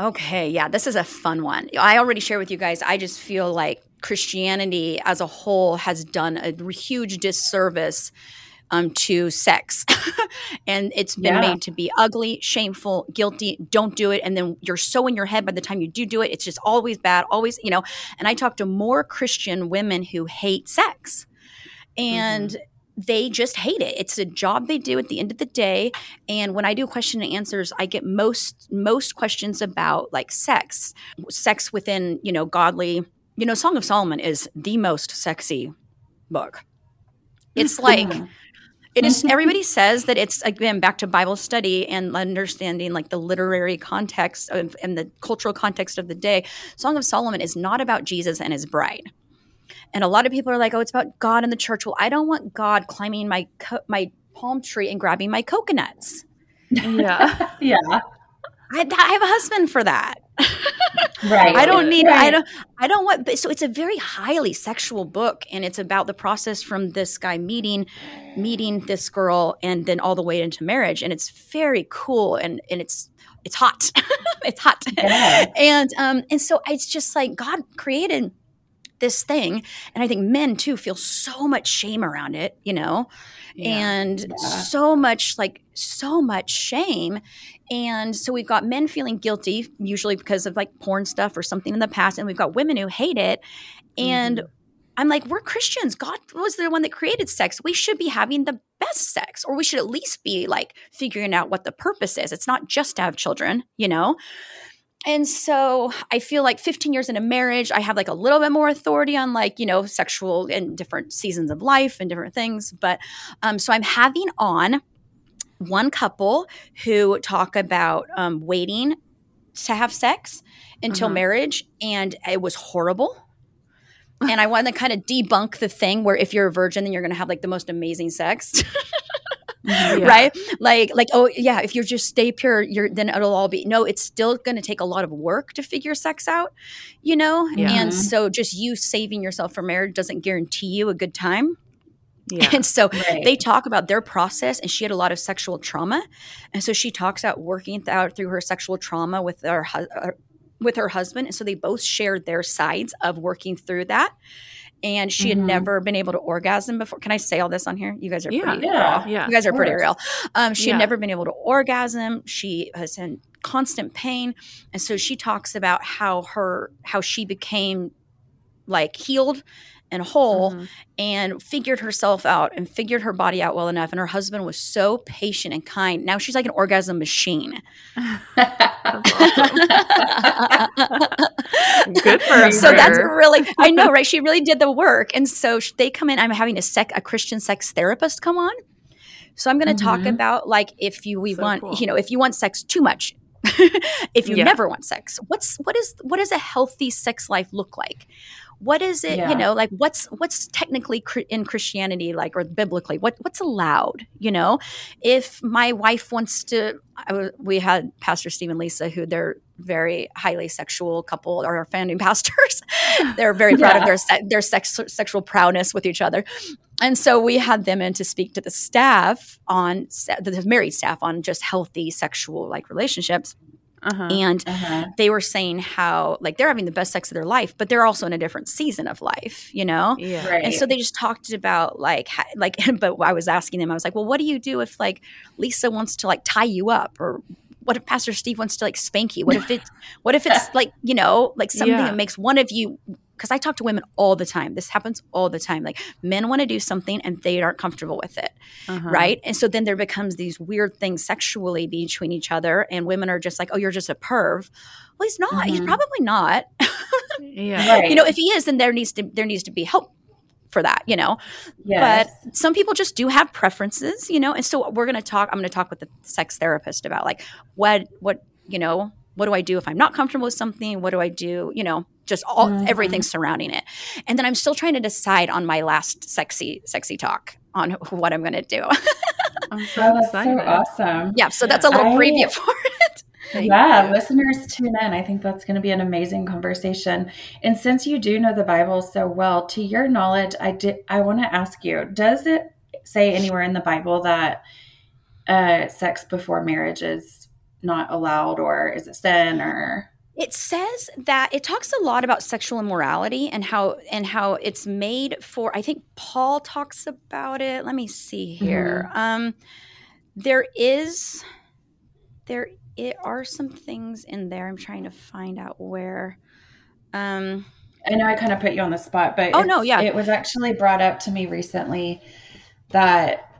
Okay, yeah, this is a fun one. I already shared with you guys, I just feel like Christianity as a whole has done a huge disservice to sex. And it's been made to be ugly, shameful, guilty, don't do it. And then you're so in your head by the time you do it, it's just always bad, always, you know. And I talk to more Christian women who hate sex. And they just hate it. It's a job they do at the end of the day. And when I do question and answers, I get most questions about like sex within, you know, godly, you know, Song of Solomon is the most sexy book. It's like, it is, everybody says that it's, again, back to Bible study and understanding like the literary context of, and the cultural context of the day. Song of Solomon is not about Jesus and his bride. And a lot of people are like, oh, it's about God and the church. Well, I don't want God climbing my palm tree and grabbing my coconuts. Yeah. Yeah. I have a husband for that. Right. I don't need, right. I don't want, but so it's a very highly sexual book, and it's about the process from this guy meeting this girl and then all the way into marriage. And it's very cool. And it's hot. It's hot. Yeah. And so it's just like God created this thing. And I think men too feel so much shame around it, you know, so much shame. And so we've got men feeling guilty, usually because of like porn stuff or something in the past. And we've got women who hate it. And I'm like, we're Christians. God was the one that created sex. We should be having the best sex, or we should at least be like figuring out what the purpose is. It's not just to have children, you know? And so I feel like 15 years in a marriage, I have like a little bit more authority on like, you know, sexual and different seasons of life and different things. But so I'm having on one couple who talk about waiting to have sex until marriage. And it was horrible. And I want to kind of debunk the thing where if you're a virgin, then you're going to have like the most amazing sex. Yeah. Right? Like, oh yeah, if you just stay pure, then it'll all be, no, it's still going to take a lot of work to figure sex out, you know? Yeah. And so just you saving yourself for marriage doesn't guarantee you a good time. Yeah. And so they talk about their process, and she had a lot of sexual trauma. And so she talks about working out through her sexual trauma with her husband. And so they both shared their sides of working through that. And she had never been able to orgasm before. Can I say all this on here? You guys are pretty raw. Yeah, you guys are pretty real. She had never been able to orgasm. She was in constant pain. And so she talks about how she became like healed and whole and figured herself out and figured her body out well enough. And her husband was so patient and kind. Now she's like an orgasm machine. That's awesome. Good for her. So that's really, I know, right? She really did the work. And so they come in, I'm having a Christian sex therapist come on. So I'm going to talk about like, if you want sex too much, if you never want sex, what does a healthy sex life look like? What is it, you know, like what's technically in Christianity, like, or biblically, what's allowed, you know? If my wife wants to, we had Pastor Steve and Lisa, who they're very highly sexual couple, or our founding pastors. They're very proud of their sexual proudness with each other. And so we had them in to speak to the staff on, the married staff, on just healthy sexual, like, relationships. And they were saying how, like, they're having the best sex of their life, but they're also in a different season of life, you know? Yeah. Right. And so they just talked about, like, but I was asking them, I was like, well, what do you do if, like, Lisa wants to, like, tie you up? Or what if Pastor Steve wants to, like, spank you? What if it's, like, you know, like something that makes one of you – because I talk to women all the time. This happens all the time. Like, men want to do something and they aren't comfortable with it, right? And so then there becomes these weird things sexually between each other, and women are just like, oh, you're just a perv. Well, he's not. He's probably not. You know, if he is, then there needs to be help for that, you know. Yes. But some people just do have preferences, you know. And so I'm going to talk with the sex therapist about, like, what, you know, what do I do if I'm not comfortable with something? What do I do? You know, just all everything surrounding it. And then I'm still trying to decide on my last sexy talk on what I'm going to do. I'm so excited. That's so awesome. Yeah. So that's a little preview for it. Yeah. Listeners, tune in. I think that's going to be an amazing conversation. And since you do know the Bible so well, to your knowledge, I want to ask you, does it say anywhere in the Bible that sex before marriage is not allowed, or is it sin, or It says that it talks a lot about sexual immorality and how it's made for. I think Paul talks about it. Let me see here. Mm-hmm. There are some things in there. I'm trying to find out where. I know I kind of put you on the spot, but it was actually brought up to me recently that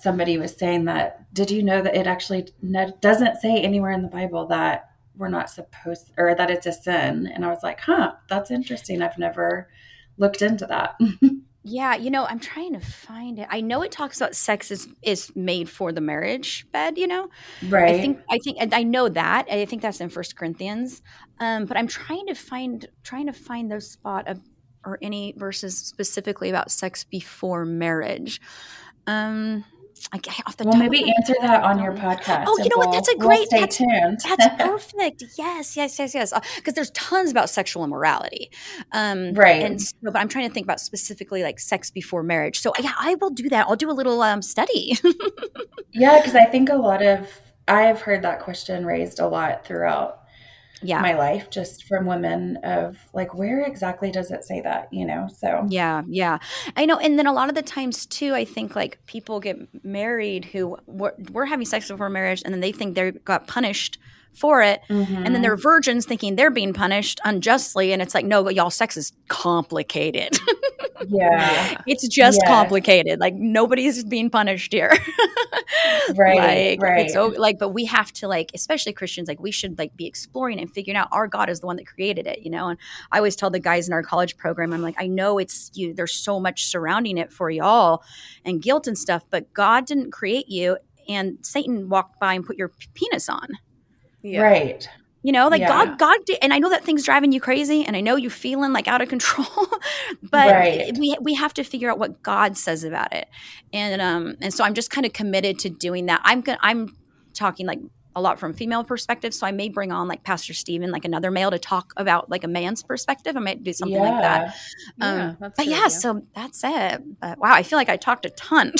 somebody was saying that. Did you know that it actually doesn't say anywhere in the Bible that we're not supposed, or that it's a sin? And I was like, huh, that's interesting. I've never looked into that. Yeah. I'm trying to find it. I know it talks about sex is made for the marriage bed, right. I think, and I know that, and I think that's in 1 Corinthians. But I'm trying to find those spot of, or any verses specifically about sex before marriage. Maybe answer that on your podcast. Oh, what? That's a great. We'll stay tuned. That's perfect. Yes. Because there's tons about sexual immorality, right? And so, but I'm trying to think about specifically like sex before marriage. So yeah, I will do that. I'll do a little study. Yeah, because I think I've heard that question raised a lot throughout my life, just from women of like, where exactly does it say that, So yeah, I know. And then a lot of the times too, I think like people get married who were having sex before marriage, and then they think they got punished for it, mm-hmm. and then they're virgins thinking they're being punished unjustly, and it's like, no, y'all, sex is complicated. Yeah, it's just complicated. Like nobody's being punished here, right? Right. It's but we have to especially Christians, we should be exploring and figuring out our God is the one that created it, And I always tell the guys in our college program, I'm like, I know it's you. There's so much surrounding it for y'all, and guilt and stuff, but God didn't create you, and Satan walked by and put your penis on. Yeah. Right. God did. And I know that thing's driving you crazy, and I know you're feeling out of control, but we have to figure out what God says about it. And so I'm just kind of committed to doing that. I'm talking a lot from a female perspective. So I may bring on Pastor Stephen, another male to talk about a man's perspective. I might do something like that. So that's it. But wow, I feel like I talked a ton.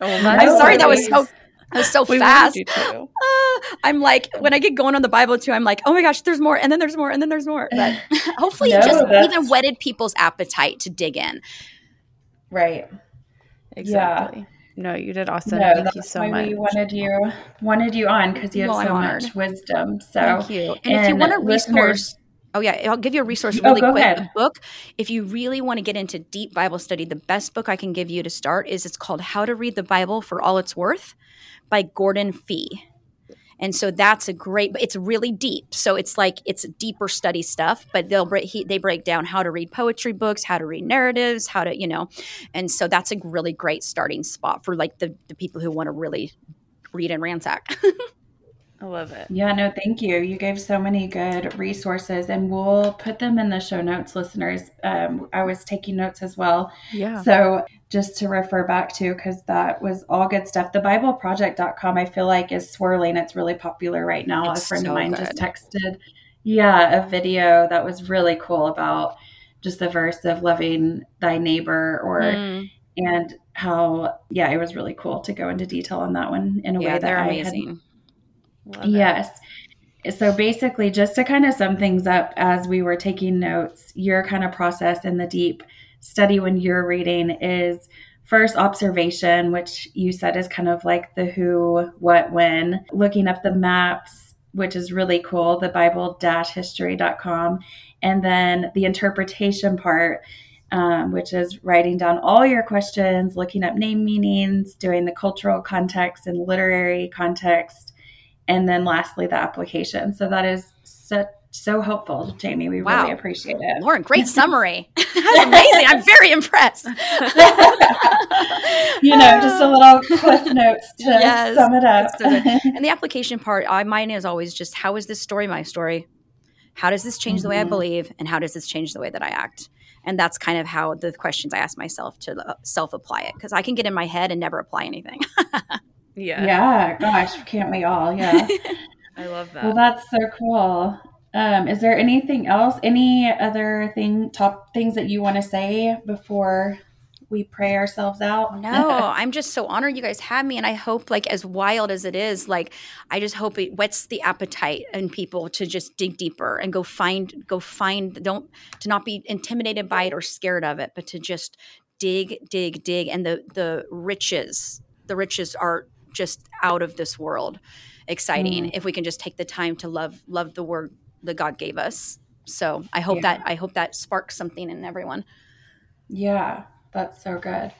I'm sorry. That was so fast. I'm when I get going on the Bible too, I'm oh my gosh, there's more. And then there's more. And then there's more. But hopefully it just even whetted people's appetite to dig in. Right. Exactly. Yeah. No, you did awesome. No, thank you so much. We wanted you on because you have so much wisdom. So thank you. And if you want a resource. Oh, yeah. I'll give you a resource really quick. Ahead. A book. If you really want to get into deep Bible study, the best book I can give you to start is it's called How to Read the Bible for All It's Worth by Gordon Fee. And so that's a great, but it's really deep. So it's deeper study stuff, but they break down how to read poetry books, how to read narratives, how to, and so that's a really great starting spot for the people who want to really read and ransack. I love it. Yeah, no, thank you. You gave so many good resources, and we'll put them in the show notes, listeners. I was taking notes as well. Yeah. So just to refer back to, because that was all good stuff. The BibleProject.com, I feel like, is swirling. It's really popular right now. It's a friend of mine just texted, a video that was really cool about just the verse of loving thy neighbor and how, it was really cool to go into detail on that one in a way that I hadn't. Love yes. It. So basically, just to kind of sum things up as we were taking notes, your kind of process in the deep study when you're reading is first observation, which you said is kind of the who, what, when, looking up the maps, which is really cool, the Bible-history.com, and then the interpretation part, which is writing down all your questions, looking up name meanings, doing the cultural context and literary context. And then lastly, the application. So that is so helpful, Jamie. We really appreciate it. Lauren, great summary. That's amazing. I'm very impressed. Just a little cliff notes to sum it up. So and the application part, mine is always just, how is this story my story? How does this change the way I believe? And how does this change the way that I act? And that's kind of how the questions I ask myself to self-apply it. Because I can get in my head and never apply anything. Yeah. Gosh, can't we all? Yeah. I love that. Well, that's so cool. Is there anything else? Any other things that you want to say before we pray ourselves out. No, I'm just so honored you guys have me. And I hope, like, as wild as it is, like, I just hope it whets the appetite in people to just dig deeper and go find, to not be intimidated by it or scared of it, but to just dig. And the riches are just out of this world exciting if we can just take the time to love the word that God gave us. So I hope that sparks something in everyone. Yeah, that's so good.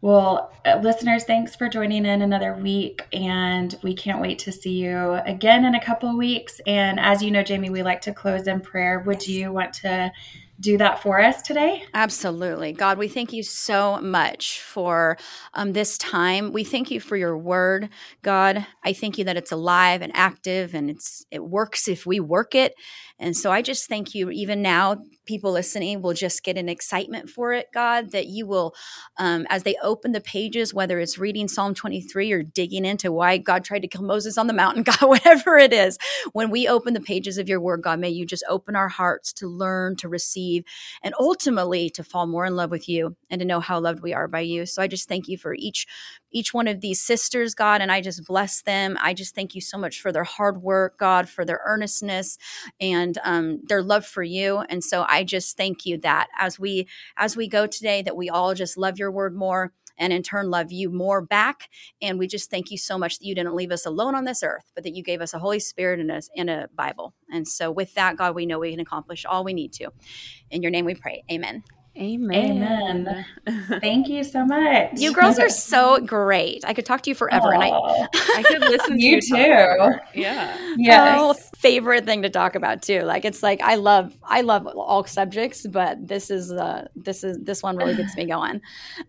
Well, listeners, thanks for joining in another week, and we can't wait to see you again in a couple of weeks. And as you know, Jamie, we like to close in prayer. Would you want to do that for us today? Absolutely. God, we thank you so much for this time. We thank you for your word, God. I thank you that it's alive and active, and it works if we work it. And so I just thank you, even now, people listening will just get an excitement for it, God, that you will, as they open the pages, whether it's reading Psalm 23 or digging into why God tried to kill Moses on the mountain, God, whatever it is, when we open the pages of your word, God, may you just open our hearts to learn, to receive, and ultimately to fall more in love with you and to know how loved we are by you. So I just thank you for each one of these sisters, God, and I just bless them. I just thank you so much for their hard work, God, for their earnestness and their love for you. And so I just thank you that as we go today, that we all just love your word more and in turn love you more back. And we just thank you so much that you didn't leave us alone on this earth, but that you gave us a Holy Spirit and a Bible. And so with that, God, we know we can accomplish all we need to. In your name we pray. Amen. Amen. Thank you so much. You girls are so great. I could talk to you forever. And I could listen to you too. Forever. Yeah. Yes. Oh, favorite thing to talk about too. Like, it's like, I love all subjects, but this one really gets me going.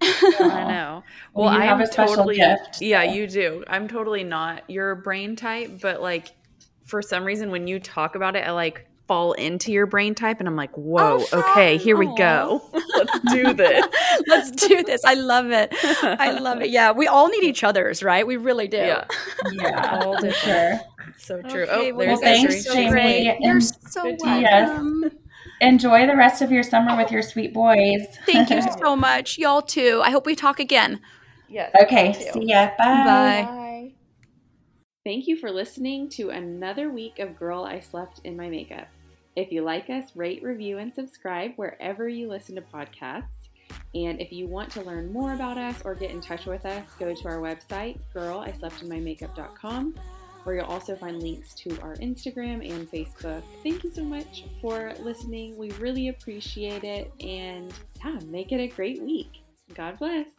I know. Well, I have a special gift. Yeah, you do. I'm totally not your brain type, but like, for some reason, when you talk about it, I like fall into your brain type, and I'm like, whoa, okay, here we go. Let's do this. I love it. Yeah, we all need each other's, right? We really do. Yeah. All for sure. So true. Okay, well, thanks, Jamie. You're so welcome. Enjoy the rest of your summer with your sweet boys. Thank you so much. Y'all too. I hope we talk again. Yes. Okay. See ya. Bye. Thank you for listening to another week of Girl, I Slept in My Makeup. If you like us, rate, review, and subscribe wherever you listen to podcasts. And if you want to learn more about us or get in touch with us, go to our website, girlisleptinmymakeup.com, where you'll also find links to our Instagram and Facebook. Thank you so much for listening. We really appreciate it. And yeah, make it a great week. God bless.